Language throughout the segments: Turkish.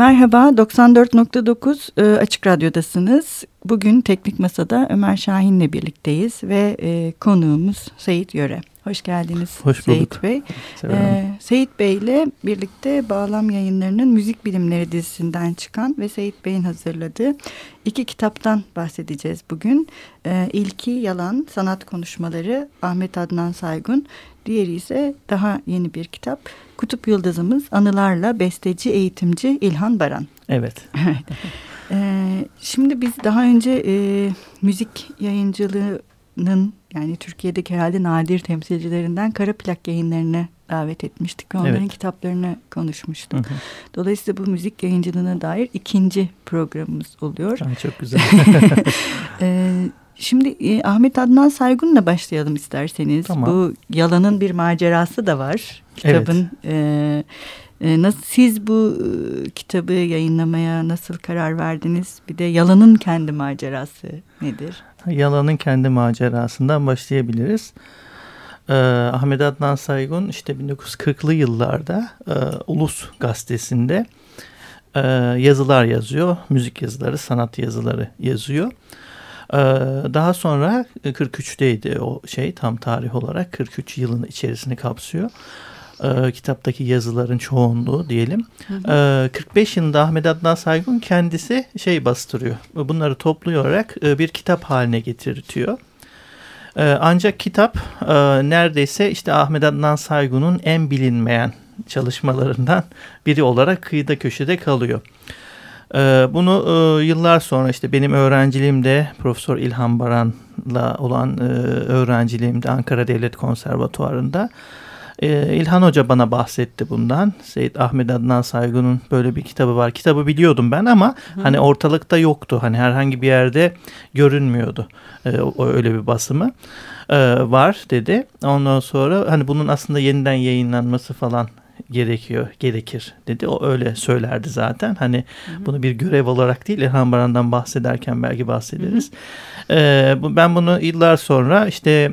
Merhaba, 94.9 Açık Radyo'dasınız. Bugün Teknik Masa'da Ömer Şahin'le birlikteyiz ve konuğumuz Seyit Yöre. Hoş geldiniz. Hoş bulduk. Seyit Bey. Seyit Bey ile birlikte Bağlam Yayınları'nın Müzik Bilimleri dizisinden çıkan ve Seyit Bey'in hazırladığı iki kitaptan bahsedeceğiz bugün. İlki Yalan Sanat Konuşmaları, Ahmet Adnan Saygun. Diğeri ise daha yeni bir kitap. Kutup Yıldızımız, Anılarla Besteci Eğitimci İlhan Baran. Evet. Şimdi biz daha önce müzik yayıncılığının, yani Türkiye'deki herhalde nadir temsilcilerinden Kara Plak Yayınları'na davet etmiştik ve onların kitaplarını konuşmuştuk. Hı hı. Dolayısıyla bu müzik yayıncılığına dair ikinci programımız oluyor. Yani çok güzel. Şimdi Ahmet Adnan Saygun'la başlayalım isterseniz. Tamam. Bu Yalan'ın bir macerası da var kitabın. Evet. Siz bu kitabı yayınlamaya nasıl karar verdiniz? Bir de Yalan'ın kendi macerası nedir? Yalan'ın kendi macerasından başlayabiliriz. Ahmet Adnan Saygun işte 1940'lı yıllarda Ulus Gazetesi'nde yazılar yazıyor. Müzik yazıları, sanat yazıları yazıyor. Daha sonra 43'teydi o şey, tam tarih olarak 43 yılın içerisini kapsıyor. Kitaptaki yazıların çoğunluğu diyelim. Hı hı. 45 yılında Ahmet Adnan Saygun kendisi bastırıyor. Bunları toplayarak bir kitap haline getirtiyor. Ancak kitap neredeyse işte Ahmet Adnan Saygun'un en bilinmeyen çalışmalarından biri olarak kıyıda köşede kalıyor. Bunu yıllar sonra işte benim öğrenciliğimde Profesör İlhan Baran'la olan öğrenciliğimde Ankara Devlet Konservatuvarı'nda İlhan Hoca bana bahsetti bundan. Seyit Ahmet Adnan Saygun'un böyle bir kitabı var. Kitabı biliyordum ben ama hani ortalıkta yoktu. Hani herhangi bir yerde görünmüyordu. Öyle bir basımı var dedi. Ondan sonra hani bunun aslında yeniden yayınlanması falan gerekir dedi. O öyle söylerdi zaten. Hani bunu bir görev olarak değil, İlhan Baran'dan bahsederken belki bahsederiz. Ben bunu yıllar sonra işte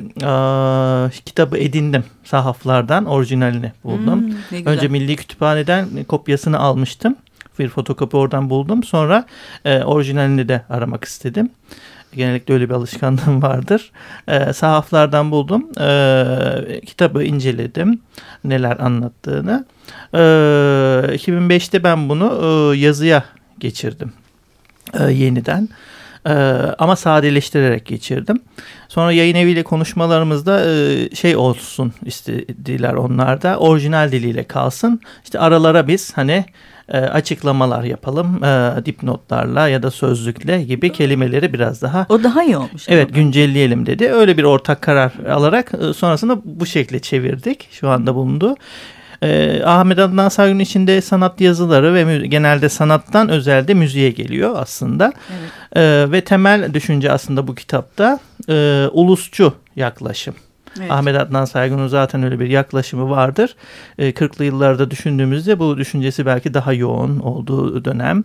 kitabı edindim. Sahaflardan orijinalini buldum. Önce Milli Kütüphane'den kopyasını almıştım. Bir fotokopi oradan buldum. Sonra orijinalini de aramak istedim. Genellikle öyle bir alışkanlığım vardır. Sahaflardan buldum. Kitabı inceledim. Neler anlattığını. 2005'te ben bunu yazıya geçirdim. Yeniden. Ama sadeleştirerek geçirdim. Sonra yayın eviyle konuşmalarımızda olsun istediler onlar da. Orijinal diliyle kalsın. İşte aralara biz hani açıklamalar yapalım. Dipnotlarla ya da sözlükle gibi kelimeleri biraz daha. O daha iyi olmuş. Evet, güncelleyelim dedi. Öyle bir ortak karar alarak sonrasında bu şekle çevirdik. Şu anda bulundu. Ahmet Adnan Saygun'un içinde sanat yazıları ve genelde sanattan özelde müziğe geliyor aslında. Evet. Ve temel düşünce aslında bu kitapta ulusçu yaklaşım. Evet. Ahmet Adnan Saygun'un zaten öyle bir yaklaşımı vardır. 40'lı yıllarda düşündüğümüzde bu düşüncesi belki daha yoğun olduğu dönem.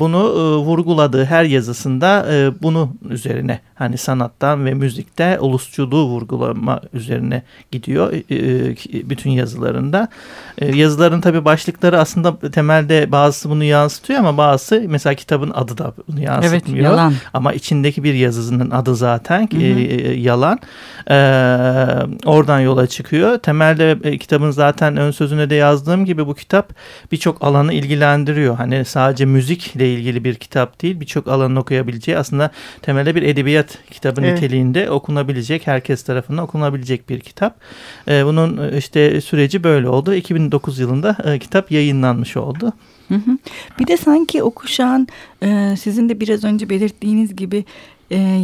Bunu vurguladığı her yazısında bunun üzerine, hani sanattan ve müzikte ulusçuluğu vurgulama üzerine gidiyor bütün yazılarında. Yazıların tabii başlıkları aslında temelde bazısı bunu yansıtıyor ama bazısı, mesela kitabın adı da bunu yansıtmıyor. Evet, Yalan. Ama içindeki bir yazısının adı zaten Yalan. Oradan yola çıkıyor. Temelde kitabın zaten ön sözüne de yazdığım gibi bu kitap birçok alanı ilgilendiriyor. Hani sadece müzikle ilgili bir kitap değil, birçok alanın okuyabileceği, aslında temelde bir edebiyat kitabı niteliğinde okunabilecek, herkes tarafından okunabilecek bir kitap. Bunun süreci böyle oldu. 2009 yılında kitap yayınlanmış oldu. Hı hı. Bir de sanki o kuşağın sizin de biraz önce belirttiğiniz gibi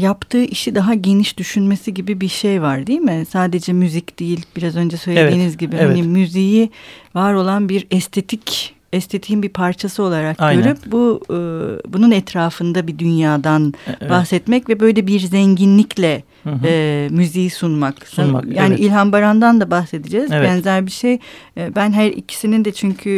yaptığı işi daha geniş düşünmesi gibi bir şey var değil mi? Sadece müzik değil, biraz önce söylediğiniz gibi hani müziği var olan bir estetiğin bir parçası olarak görüp bunun etrafında bir dünyadan bahsetmek ve böyle bir zenginlikle müziği sunmak. Yani İlhan Baran'dan da bahsedeceğiz. Evet. Benzer bir şey. Ben her ikisinin de çünkü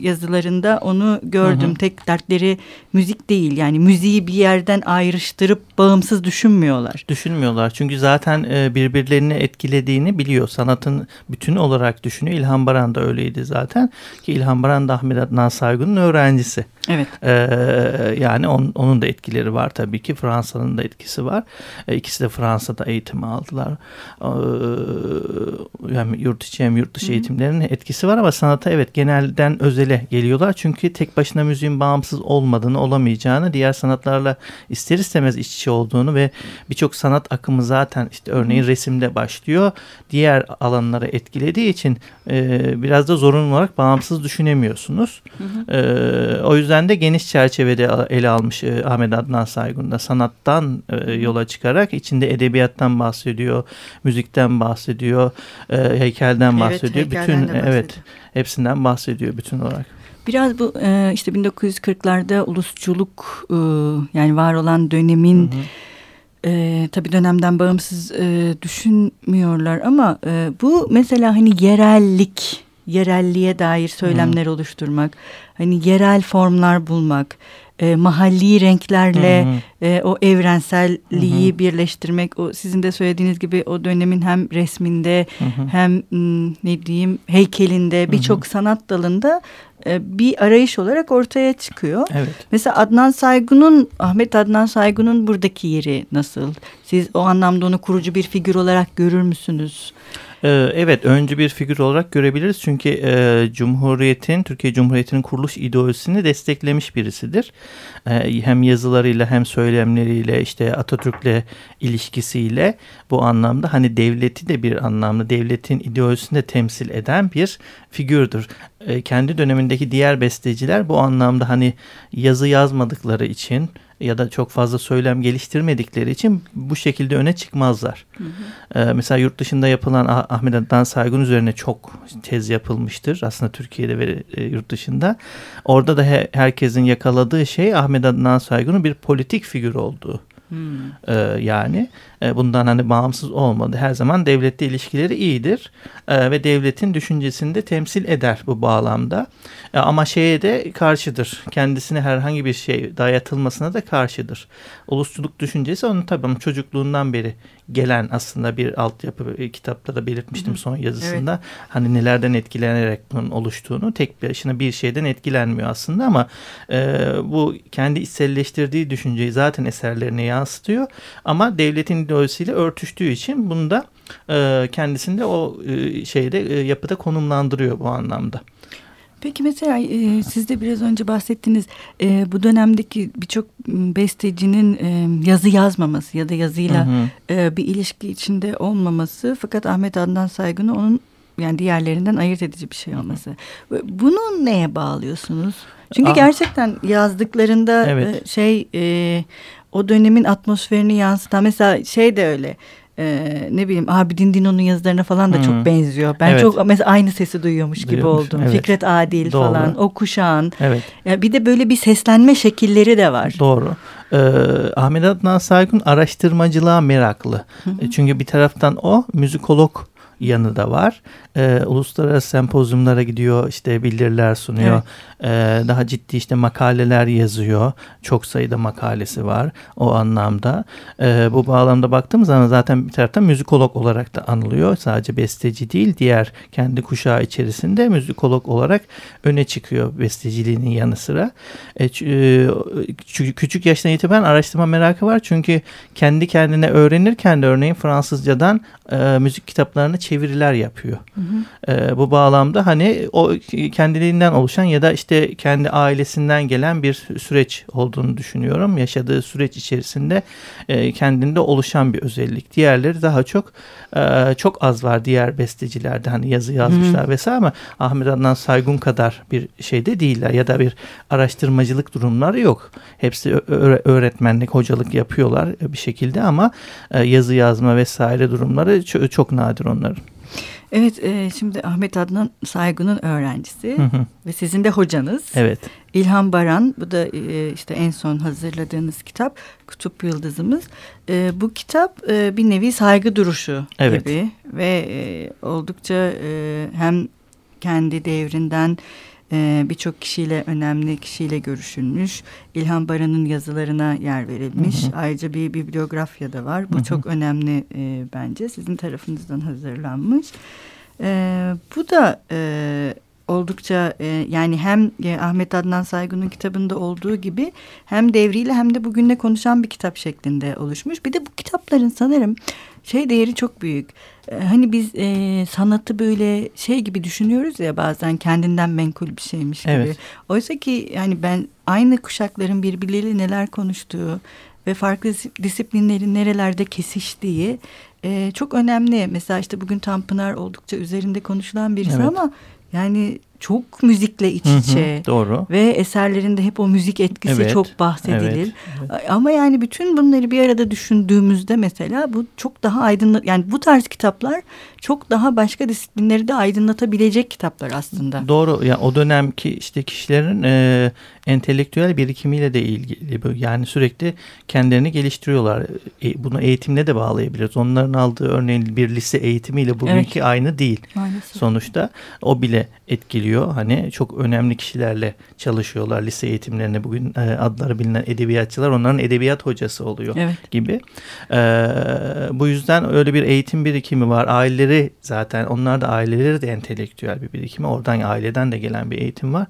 yazılarında onu gördüm. Tek dertleri müzik değil. Yani müziği bir yerden ayrıştırıp bağımsız düşünmüyorlar. Düşünmüyorlar. Çünkü zaten birbirlerini etkilediğini biliyor. Sanatın bütünü olarak düşünüyor. İlhan Baran da öyleydi zaten. Ki İlhan Baran Baran da Ahmet Adnan Saygun'un öğrencisi. Evet. Yani onun da etkileri var tabii ki. Fransa'nın da etkisi var. İkisi de Fransa'da eğitimi aldılar. Yani yurt içi hem yurt dışı eğitimlerinin etkisi var ama sanata evet genelden özele geliyorlar. Çünkü tek başına müziğin bağımsız olmadığını, olamayacağını, diğer sanatlarla ister istemez iç içe olduğunu ve birçok sanat akımı zaten işte örneğin resimde başlıyor. Diğer alanlara etkilediği için biraz da zorunlu olarak bağımsız düşünemiyorsunuz. O yüzden de geniş çerçevede ele almış Ahmet Adnan Saygun da sanattan yola çıkarak içinde edebiyattan bahsediyor, müzikten bahsediyor, heykelden bahsediyor. Evet, heykelden bütün hepsinden bahsediyor bütün olarak. Biraz bu işte 1940'larda ulusçuluk yani var olan dönemin tabii dönemden bağımsız düşünmüyorlar ama bu mesela hani yerellik, yerelliğe dair söylemler oluşturmak, hani yerel formlar bulmak, mahalli renklerle o evrenselliği birleştirmek, o sizin de söylediğiniz gibi o dönemin hem resminde hem ne diyeyim heykelinde birçok sanat dalında bir arayış olarak ortaya çıkıyor. Evet. Mesela Ahmet Adnan Saygun'un buradaki yeri nasıl? Siz o anlamda onu kurucu bir figür olarak görür müsünüz? Evet, öncü bir figür olarak görebiliriz çünkü Türkiye Cumhuriyeti'nin kuruluş ideolojisini desteklemiş birisidir. Hem yazılarıyla hem söylemleriyle işte Atatürk'le ilişkisiyle bu anlamda hani devleti de bir anlamda devletin ideolojisini de temsil eden bir figürdür. Kendi dönemindeki diğer besteciler bu anlamda hani yazı yazmadıkları için ya da çok fazla söylem geliştirmedikleri için bu şekilde öne çıkmazlar. Mesela yurt dışında yapılan Ahmet Adnan Saygun üzerine çok tez yapılmıştır. Aslında Türkiye'de ve yurt dışında. Orada da herkesin yakaladığı şey Ahmet Adnan Saygun'un bir politik figür olduğu. Yani bundan hani bağımsız olmadı. Her zaman devletle ilişkileri iyidir ve devletin düşüncesini de temsil eder bu bağlamda. Ama şeye de karşıdır. Kendisine herhangi bir şey dayatılmasına da karşıdır. Ulusçuluk düşüncesi onun tabii çocukluğundan beri gelen aslında bir altyapı kitaplara belirtmiştim son yazısında. Evet. Hani nelerden etkilenerek bunun oluştuğunu tek başına bir şeyden etkilenmiyor aslında ama bu kendi içselleştirdiği düşünceyi zaten eserlerine yansıtıyor. Ama devletin ideolojisiyle örtüştüğü için bunu da kendisini de o yapıda konumlandırıyor bu anlamda. Peki mesela siz de biraz önce bahsettiniz bu dönemdeki birçok bestecinin yazı yazmaması ya da yazıyla bir ilişki içinde olmaması fakat Ahmet Adnan Saygun'u onun yani diğerlerinden ayırt edici bir şey olması. Bunu neye bağlıyorsunuz? Çünkü gerçekten yazdıklarında o dönemin atmosferini yansıtan mesela şey de öyle. Ne bileyim Abidin Dino'nun yazılarına falan da çok benziyor. Ben çok mesela aynı sesi duyuyormuş gibi oldum. Evet. Fikret Adil falan o kuşağın. Evet. Yani bir de böyle bir seslenme şekilleri de var. Doğru. Ahmet Adnan Saygun araştırmacılığa meraklı. Çünkü bir taraftan o müzikolog yanı da var. Uluslararası sempozyumlara gidiyor, işte bildiriler sunuyor. Evet. Daha ciddi işte makaleler yazıyor. Çok sayıda makalesi var o anlamda. Bu bağlamda baktığımız zaman zaten bir taraftan müzikolog olarak da anılıyor. Sadece besteci değil, diğer kendi kuşağı içerisinde müzikolog olarak öne çıkıyor besteciliğinin yanı sıra. Küçük yaştan itibaren araştırma merakı var. Çünkü kendi kendine öğrenirken de örneğin Fransızcadan müzik kitaplarını çeviriler yapıyor. Bu bağlamda hani o kendiliğinden oluşan ya da işte kendi ailesinden gelen bir süreç olduğunu düşünüyorum. Yaşadığı süreç içerisinde kendinde oluşan bir özellik. Diğerleri daha çok az var diğer bestecilerde hani yazı yazmışlar vesaire ama Ahmet Adnan Saygun kadar bir şeyde değiller ya da bir araştırmacılık durumları yok. Hepsi öğretmenlik, hocalık yapıyorlar bir şekilde ama yazı yazma vesaire durumları çok nadir onların. Evet, şimdi Ahmet Adnan Saygun'un öğrencisi ve sizin de hocanız. Evet. İlhan Baran, bu da işte en son hazırladığınız kitap Kutup Yıldızımız. Bu kitap bir nevi saygı duruşu gibi ve oldukça hem kendi devrinden birçok kişiyle, önemli kişiyle görüşülmüş. İlhan Baran'ın yazılarına yer verilmiş. Ayrıca bir bibliografya da var. Bu çok önemli bence. Sizin tarafınızdan hazırlanmış. Bu da oldukça yani hem Ahmet Adnan Saygun'un kitabında olduğu gibi hem devriyle hem de bugünle konuşan bir kitap şeklinde oluşmuş. Bir de bu kitapların sanırım değeri çok büyük. Hani biz sanatı böyle gibi düşünüyoruz ya bazen, kendinden menkul bir şeymiş gibi. Evet. Oysa ki yani ben aynı kuşakların birbirleriyle neler konuştuğu ve farklı disiplinlerin nerelerde kesiştiği çok önemli. Mesela işte bugün Tanpınar oldukça üzerinde konuşulan birisi, evet, ama yani çok müzikle iç içe. Hı hı, doğru. Ve eserlerinde hep o müzik etkisi, evet, çok bahsedilir. Evet, evet. Ama yani bütün bunları bir arada düşündüğümüzde mesela bu çok daha aydınlat, yani bu tarz kitaplar çok daha başka disiplinleri de aydınlatabilecek kitaplar aslında. Doğru. Yani o dönemki işte kişilerin entelektüel birikimiyle de ilgili, yani sürekli kendilerini geliştiriyorlar. Bunu eğitimle de bağlayabiliriz. Onların aldığı örneğin bir lise eğitimiyle bugünkü, evet, aynı değil. Maalesef. Sonuçta o bile etkiliyor. Hani çok önemli kişilerle çalışıyorlar lise eğitimlerine. Bugün adları bilinen edebiyatçılar onların edebiyat hocası oluyor, evet, gibi. Bu yüzden öyle bir eğitim birikimi var. Aileleri zaten, onlar da, aileleri de entelektüel bir birikimi. Oradan, aileden de gelen bir eğitim var.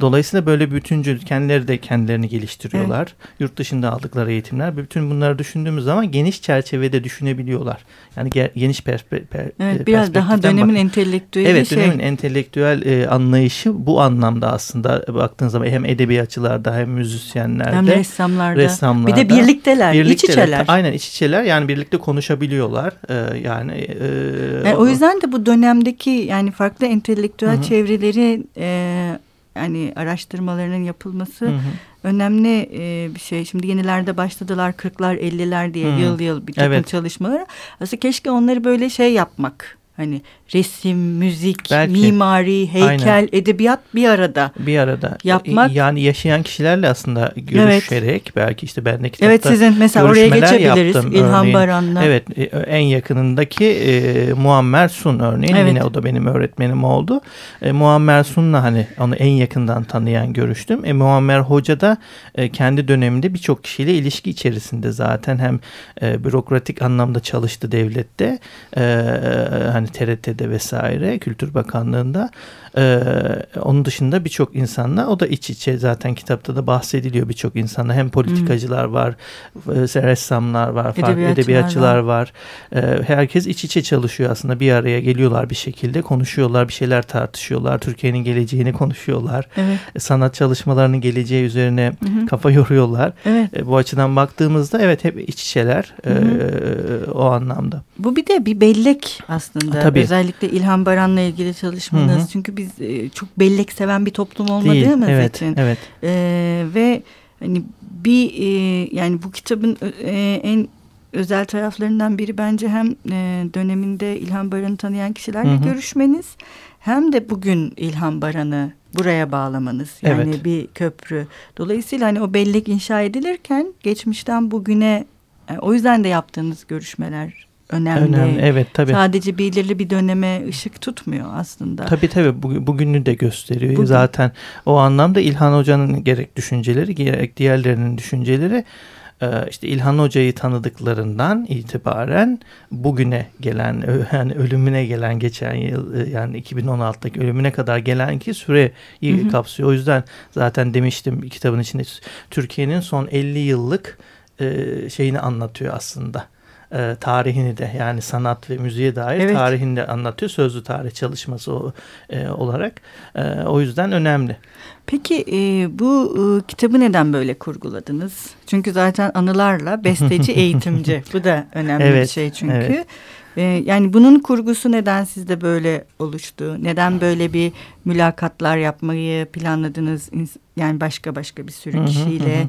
Dolayısıyla böyle bütüncül, kendileri de kendilerini geliştiriyorlar. Evet. Yurt dışında aldıkları eğitimler. Bütün bunları düşündüğümüz zaman geniş çerçevede düşünebiliyorlar. Yani geniş perspektiften. Biraz daha dönemin entelektüeli. Evet, dönemin entelektüel anlayışı bu anlamda aslında baktığınız zaman hem edebiyatçılarda hem müzisyenlerde hem ressamlarda. Bir de birlikteler, iç içeler. Aynen, iç içeler, yani birlikte konuşabiliyorlar. O yüzden de bu dönemdeki yani farklı entelektüel, hı-hı, çevreleri yani araştırmalarının yapılması, hı-hı, önemli bir şey. Şimdi yenilerde başladılar 40'lar 50'ler diye, hı-hı, yıl bir takım, evet, çalışmalara. Aslında keşke onları böyle yapmak. Hani resim, müzik, belki, mimari, heykel, aynen, edebiyat bir arada yapmak. Yani yaşayan kişilerle aslında görüşerek, evet, belki işte ben de kitapta, evet, sizin mesela oraya geçebiliriz. Yaptım, İlhan Baran'la. Evet, en yakınındaki Muammer Sun örneğin, evet, yine o da benim öğretmenim oldu. Muammer Sun'la hani onu en yakından tanıyan görüştüm. Muammer Hoca da kendi döneminde birçok kişiyle ilişki içerisinde zaten, hem bürokratik anlamda çalıştı devlette, hani TRT'de vesaire, Kültür Bakanlığı'nda. Onun dışında birçok insanla o da iç içe, zaten kitapta da bahsediliyor birçok insanla. Hem politikacılar var, ressamlar var, edebiyatçılar var. Herkes iç içe çalışıyor aslında. Bir araya geliyorlar bir şekilde, konuşuyorlar, bir şeyler tartışıyorlar. Türkiye'nin geleceğini konuşuyorlar. Evet. Sanat çalışmalarının geleceği üzerine, hı-hı, kafa yoruyorlar. Evet. Bu açıdan baktığımızda, evet, hep iç içeler o anlamda. Bu bir de bir bellek aslında. Tabii. Özellikle İlhan Baran'la ilgili çalışmanız. Hı-hı. Çünkü biz çok bellek seven bir toplum olmadığımız, evet, için. Evet. Ve hani yani bu kitabın en özel taraflarından biri bence hem döneminde İlhan Baran'ı tanıyan kişilerle, hı-hı, görüşmeniz, hem de bugün İlhan Baran'ı buraya bağlamanız. Yani, evet, bir köprü. Dolayısıyla hani o bellek inşa edilirken geçmişten bugüne, o yüzden de yaptığınız görüşmeler önemli. Evet, tabii. Sadece belirli bir döneme ışık tutmuyor aslında. Tabii. Bugünü de gösteriyor. Bugün. Zaten o anlamda İlhan Hoca'nın gerek düşünceleri, gerek diğerlerinin düşünceleri, işte İlhan Hoca'yı tanıdıklarından itibaren bugüne gelen, yani ölümüne gelen, geçen yıl, yani 2016'daki ölümüne kadar gelen ki süreyi, hı-hı, kapsıyor. O yüzden zaten demiştim kitabın içinde Türkiye'nin son 50 yıllık şeyini anlatıyor aslında. Tarihini de, yani sanat ve müziğe dair, evet, tarihini de anlatıyor. Sözlü tarih çalışması olarak. O yüzden önemli. Peki bu kitabı neden böyle kurguladınız? Çünkü zaten anılarla besteci, eğitimci. Bu da önemli, evet, bir şey çünkü. Evet. Yani bunun kurgusu neden sizde böyle oluştu? Neden böyle bir mülakatlar yapmayı planladınız? Yani başka bir sürü kişiyle.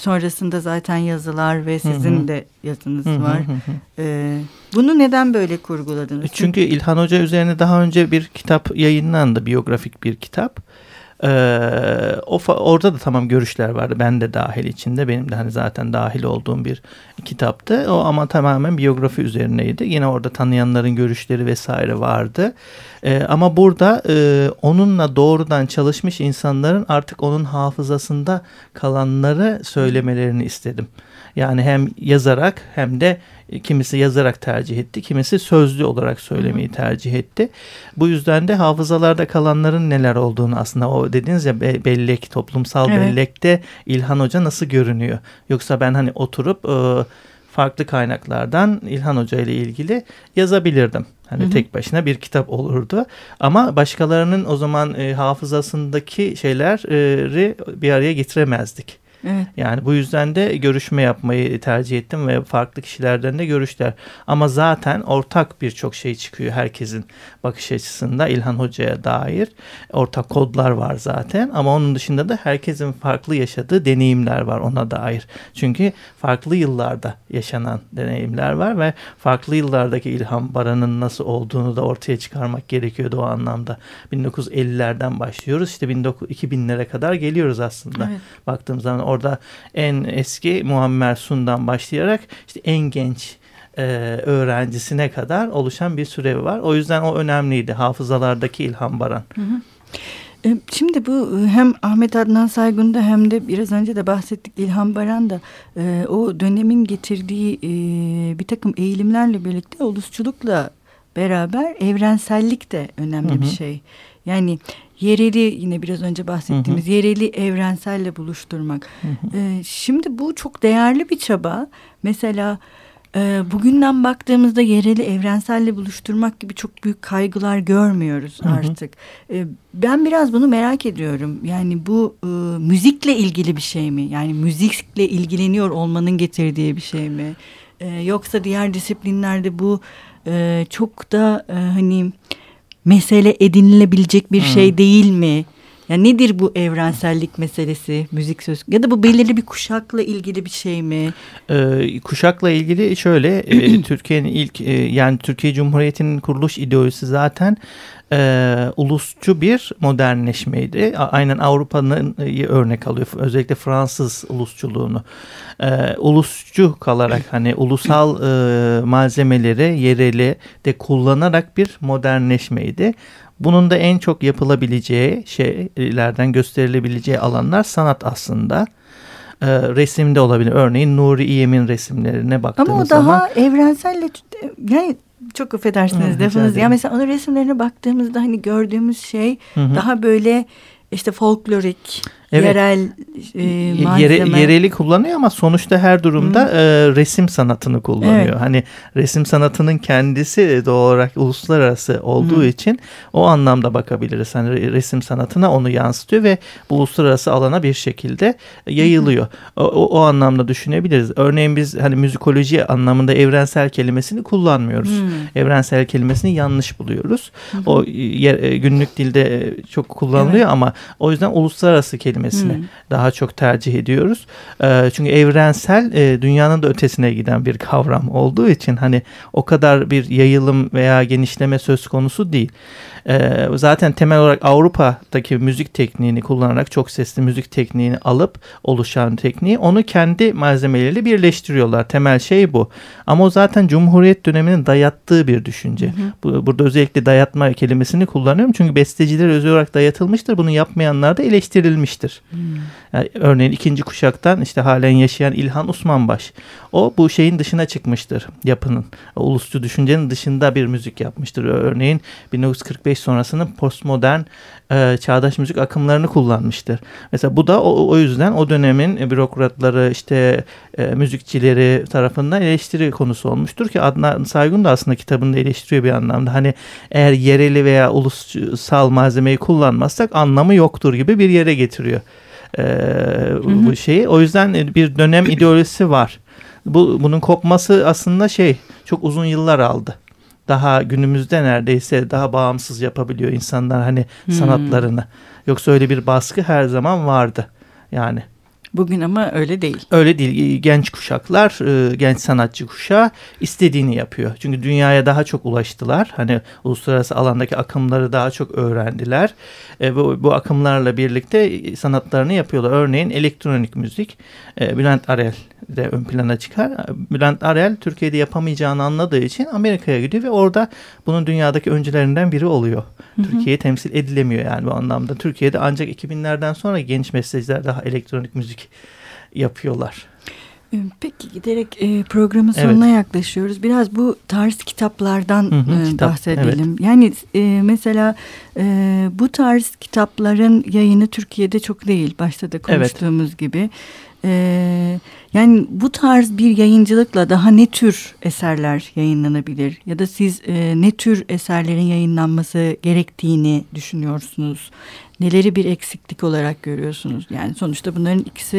Sonrasında zaten yazılar ve sizin, hı-hı, de yazınız var. Bunu neden böyle kurguladınız? Çünkü İlhan Hoca üzerine daha önce bir kitap yayınlandı. Biyografik bir kitap. Orada da tamam görüşler vardı. Ben de dahil içinde. Benim de hani zaten dahil olduğum bir kitaptı. O ama tamamen biyografi üzerineydi. Yine orada tanıyanların görüşleri vesaire vardı. Ama burada onunla doğrudan çalışmış insanların artık onun hafızasında kalanları söylemelerini istedim. Yani hem yazarak hem de Kimisi yazarak tercih etti, kimisi sözlü olarak söylemeyi tercih etti. Bu yüzden de hafızalarda kalanların neler olduğunu aslında o dediğiniz ya bellek, toplumsal bellekte İlhan Hoca nasıl görünüyor? Yoksa ben hani oturup farklı kaynaklardan İlhan Hoca ile ilgili yazabilirdim. Hani tek başına bir kitap olurdu. Ama başkalarının o zaman hafızasındaki şeyleri bir araya getiremezdik. Evet. Yani bu yüzden de görüşme yapmayı tercih ettim ve farklı kişilerden de görüşler. Ama zaten ortak birçok şey çıkıyor herkesin bakış açısında İlhan Hoca'ya dair. Ortak kodlar var zaten ama onun dışında da herkesin farklı yaşadığı deneyimler var ona dair. Çünkü farklı yıllarda yaşanan deneyimler var ve farklı yıllardaki İlhan Baran'ın nasıl olduğunu da ortaya çıkarmak gerekiyordu o anlamda. 1950'lerden başlıyoruz, işte 2000'lere kadar geliyoruz aslında. Evet. Baktığım zaman orada en eski Muammer Sun'dan başlayarak işte en genç öğrencisine kadar oluşan bir süre var. O yüzden o önemliydi, hafızalardaki İlhan Baran. Hı hı. Şimdi bu hem Ahmet Adnan Saygun'da hem de biraz önce de bahsettik İlhan Baran'da o dönemin getirdiği bir takım eğilimlerle birlikte ulusçulukla beraber evrensellik de önemli bir şey. Yani yereli, yine biraz önce bahsettiğimiz yereli evrenselle buluşturmak. Şimdi bu çok değerli bir çaba. Mesela bugünden baktığımızda yereli evrenselle buluşturmak gibi çok büyük kaygılar görmüyoruz artık. Ben biraz bunu merak ediyorum. Yani bu müzikle ilgili bir şey mi? Yani müzikle ilgileniyor olmanın getirdiği bir şey mi? Yoksa diğer disiplinlerde bu çok da hani mesele edinilebilecek bir şey değil mi? Yani nedir bu evrensellik meselesi, müzik söz ya da bu belirli bir kuşakla ilgili bir şey mi? Kuşakla ilgili şöyle Türkiye'nin ilk yani Türkiye Cumhuriyeti'nin kuruluş ideolojisi zaten ulusçu bir modernleşmeydi. Aynen Avrupa'nın örnek alıyor. Özellikle Fransız ulusçuluğunu. Ulusçu kalarak hani ulusal malzemeleri yereli de kullanarak bir modernleşmeydi. Bunun da en çok yapılabileceği şeylerden gösterilebileceği alanlar sanat aslında. Resimde olabilir. Örneğin Nuri İyem'in resimlerine baktığımız zaman. Ama o daha evrenselle yani çok affedersiniz lafınız. Ya mesela onun resimlerine baktığımızda hani gördüğümüz şey daha böyle işte folklorik, yerel malzeme. Yereli kullanıyor ama sonuçta her durumda resim sanatını kullanıyor. Evet. Hani resim sanatının kendisi doğal olarak uluslararası olduğu için o anlamda bakabiliriz. Hani resim sanatına onu yansıtıyor ve bu uluslararası alana bir şekilde yayılıyor. O anlamda düşünebiliriz. Örneğin biz hani müzikoloji anlamında evrensel kelimesini kullanmıyoruz. Evrensel kelimesini yanlış buluyoruz. O günlük dilde çok kullanılıyor ama o yüzden uluslararası kelimesini daha çok tercih ediyoruz. Çünkü evrensel dünyanın da ötesine giden bir kavram olduğu için hani o kadar bir yayılım veya genişleme söz konusu değil. Zaten temel olarak Avrupa'daki müzik tekniğini kullanarak çok sesli müzik tekniğini alıp oluşan tekniği onu kendi malzemeleriyle birleştiriyorlar. Temel şey bu. Ama o zaten Cumhuriyet döneminin dayattığı bir düşünce. Burada özellikle dayatma kelimesini kullanıyorum. Çünkü besteciler özel olarak dayatılmıştır. Bunu yapmayanlar da eleştirilmiştir. Yani örneğin ikinci kuşaktan işte halen yaşayan İlhan Osmanbaş. O bu şeyin dışına çıkmıştır yapının. Ulusçu düşüncenin dışında bir müzik yapmıştır. Örneğin 1945 sonrasının postmodern çağdaş müzik akımlarını kullanmıştır. Mesela bu da o yüzden o dönemin bürokratları işte müzikçileri tarafından eleştiri konusu olmuştur ki Adnan Saygun da aslında kitabında eleştiriyor bir anlamda. Hani eğer yereli veya ulusal malzemeyi kullanmazsak anlamı yoktur gibi bir yere getiriyor bu şeyi. O yüzden bir dönem ideolojisi var. Bunun kopması aslında çok uzun yıllar aldı. Daha günümüzde neredeyse daha bağımsız yapabiliyor insanlar hani sanatlarını. Yoksa öyle bir baskı her zaman vardı yani. Bugün ama öyle değil. Öyle değil. Genç kuşaklar, genç sanatçı kuşağı istediğini yapıyor. Çünkü dünyaya daha çok ulaştılar. Hani uluslararası alandaki akımları daha çok öğrendiler. Bu akımlarla birlikte sanatlarını yapıyorlar. Örneğin elektronik müzik. Bülent Arel de ön plana çıkar. Bülent Arel Türkiye'de yapamayacağını anladığı için Amerika'ya gidiyor ve orada bunun dünyadaki öncülerinden biri oluyor. Türkiye'yi temsil edilemiyor yani bu anlamda. Türkiye'de ancak 2000'lerden sonra genç besteciler daha elektronik müzik yapıyorlar. Peki giderek programın sonuna yaklaşıyoruz. Biraz bu tarz kitaplardan bahsedelim. Evet. Yani mesela bu tarz kitapların yayını Türkiye'de çok değil. Başta da konuştuğumuz gibi. Yani bu tarz bir yayıncılıkla daha ne tür eserler yayınlanabilir? Ya da siz ne tür eserlerin yayınlanması gerektiğini düşünüyorsunuz? Neleri bir eksiklik olarak görüyorsunuz? Yani sonuçta bunların ikisi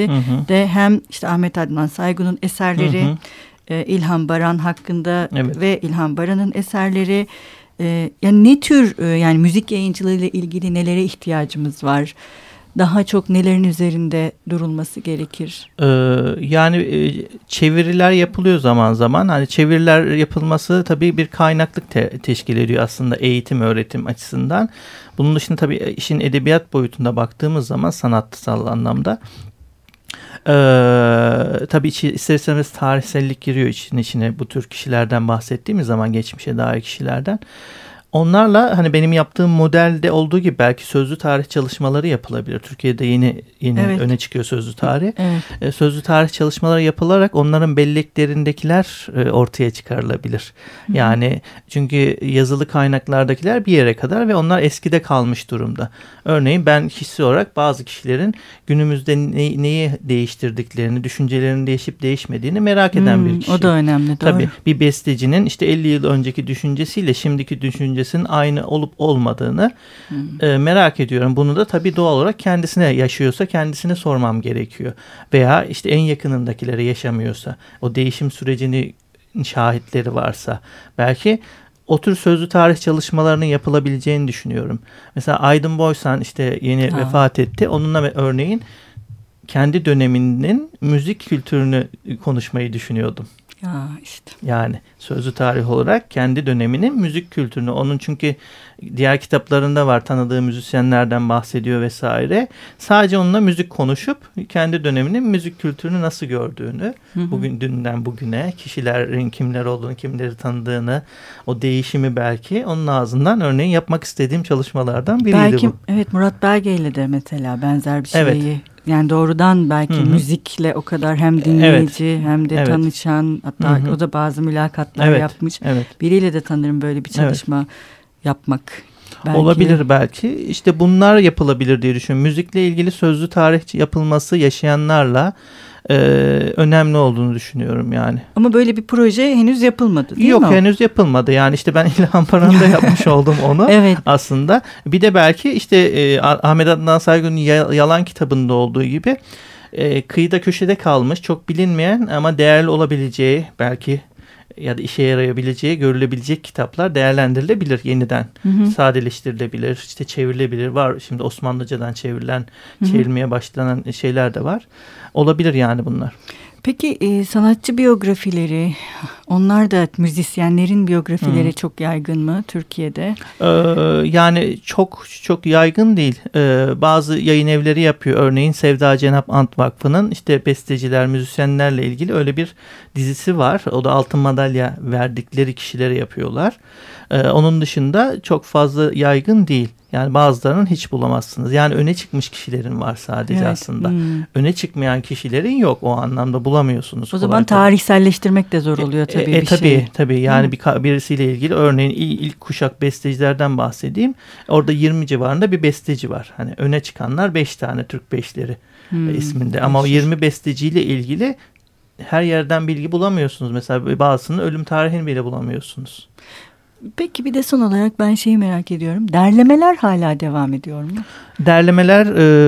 de hem işte Ahmet Adnan Saygun'un eserleri, İlhan Baran hakkında ve İlhan Baran'ın eserleri. Yani ne tür yani müzik yayıncılığı ile ilgili nelere ihtiyacımız var? Daha çok nelerin üzerinde durulması gerekir? Yani çeviriler yapılıyor zaman zaman. Hani çeviriler yapılması tabii bir kaynaklık teşkil ediyor aslında eğitim, öğretim açısından. Bunun dışında tabii işin edebiyat boyutunda baktığımız zaman sanatsal anlamda tabii ister istemez tarihsellik giriyor işin içine bu tür kişilerden bahsettiğimiz zaman, geçmişe dair kişilerden. Onlarla hani benim yaptığım modelde olduğu gibi belki sözlü tarih çalışmaları yapılabilir. Türkiye'de yeni öne çıkıyor sözlü tarih. Evet. Sözlü tarih çalışmaları yapılarak onların belleklerindekiler ortaya çıkarılabilir. Hı-hı. Yani çünkü yazılı kaynaklardakiler bir yere kadar ve onlar eskide kalmış durumda. Örneğin ben kişi olarak bazı kişilerin günümüzde neyi değiştirdiklerini, düşüncelerinin değişip değişmediğini merak eden bir kişi. O da önemli, doğru. Tabii bir bestecinin işte 50 yıl önceki düşüncesiyle şimdiki düşüncesinin aynı olup olmadığını merak ediyorum. Bunu da tabii doğal olarak kendisine yaşıyorsa kendisine sormam gerekiyor. Veya işte en yakınındakilere yaşamıyorsa, o değişim sürecini şahitleri varsa belki o tür sözlü tarih çalışmalarının yapılabileceğini düşünüyorum. Mesela Aydın Boysan işte yeni vefat etti. Onunla örneğin kendi döneminin müzik kültürünü konuşmayı düşünüyordum. Ya işte. Yani sözlü tarih olarak kendi döneminin müzik kültürünü, onun çünkü diğer kitaplarında var, tanıdığı müzisyenlerden bahsediyor vesaire. Sadece onunla müzik konuşup kendi döneminin müzik kültürünü nasıl gördüğünü, bugün dünden bugüne kişilerin kimler olduğunu, kimleri tanıdığını, o değişimi belki onun ağzından örneğin yapmak istediğim çalışmalardan biriydi belki, bu. Evet, Murat Belge ile de mesela benzer bir şeyi. Evet. Yani doğrudan belki müzikle o kadar hem dinleyici hem de tanışan, hatta o da bazı mülakatlar yapmış. Evet. Biriyle de tanırım, böyle bir çalışma yapmak. Belki. Olabilir belki. İşte bunlar yapılabilir diye düşünüyorum. Müzikle ilgili sözlü tarih yapılması yaşayanlarla önemli olduğunu düşünüyorum yani. Ama böyle bir proje henüz yapılmadı değil mi? Yok, henüz yapılmadı. Yani işte ben İlhan Baran'da yapmış oldum onu aslında. Bir de belki işte Ahmet Adnan Saygun'un Yalan kitabında olduğu gibi kıyıda köşede kalmış, çok bilinmeyen ama değerli olabileceği belki ya da işe yarayabileceği, görülebilecek kitaplar değerlendirilebilir yeniden. Sadeleştirilebilir, işte çevrilebilir. Var şimdi Osmanlıcadan çevrilen, çevrilmeye başlanan şeyler de var. Olabilir yani bunlar. Peki sanatçı biyografileri, onlar da müzisyenlerin biyografileri çok yaygın mı Türkiye'de? Yani çok yaygın değil. Bazı yayın evleri yapıyor. Örneğin Sevda Cenap Ant Vakfı'nın işte besteciler, müzisyenlerle ilgili öyle bir dizisi var. O da altın madalya verdikleri kişilere yapıyorlar. Onun dışında çok fazla yaygın değil. Yani bazılarının hiç bulamazsınız. Yani öne çıkmış kişilerin var sadece aslında. Öne çıkmayan kişilerin yok. O anlamda bulamıyorsunuz. O zaman tarihselleştirmek de zor oluyor tabii bir tabii, şey. Tabii yani birisiyle ilgili örneğin ilk kuşak bestecilerden bahsedeyim. Orada 20 civarında bir besteci var. Hani öne çıkanlar 5 tane, Türk Beşleri isminde. Ama o 20 besteciyle ilgili her yerden bilgi bulamıyorsunuz. Mesela bazısının ölüm tarihini bile bulamıyorsunuz. Peki bir de son olarak ben şeyi merak ediyorum. Derlemeler hala devam ediyor mu? Derlemeler,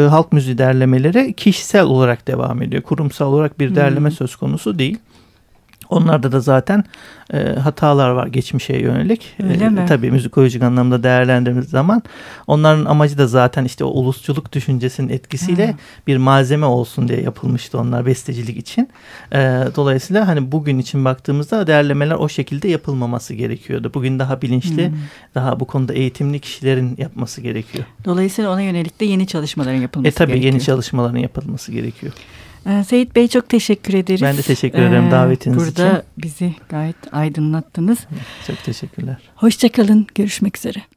halk müziği derlemeleri kişisel olarak devam ediyor. Kurumsal olarak bir derleme söz konusu değil. Onlarda da zaten hatalar var geçmişe yönelik. Öyle mi? Tabii müzikolojik anlamda değerlendirdiğimiz zaman onların amacı da zaten işte o ulusçuluk düşüncesinin etkisiyle bir malzeme olsun diye yapılmıştı onlar bestecilik için. Dolayısıyla hani bugün için baktığımızda değerlemeler o şekilde yapılmaması gerekiyordu. Bugün daha bilinçli, daha bu konuda eğitimli kişilerin yapması gerekiyor. Dolayısıyla ona yönelik de yeni çalışmaların yapılması gerekiyor. Tabii yeni çalışmaların yapılması gerekiyor. Seyit Bey, çok teşekkür ederiz. Ben de teşekkür ederim davetiniz için. Burada bizi gayet aydınlattınız. Çok teşekkürler. Hoşça kalın. Görüşmek üzere.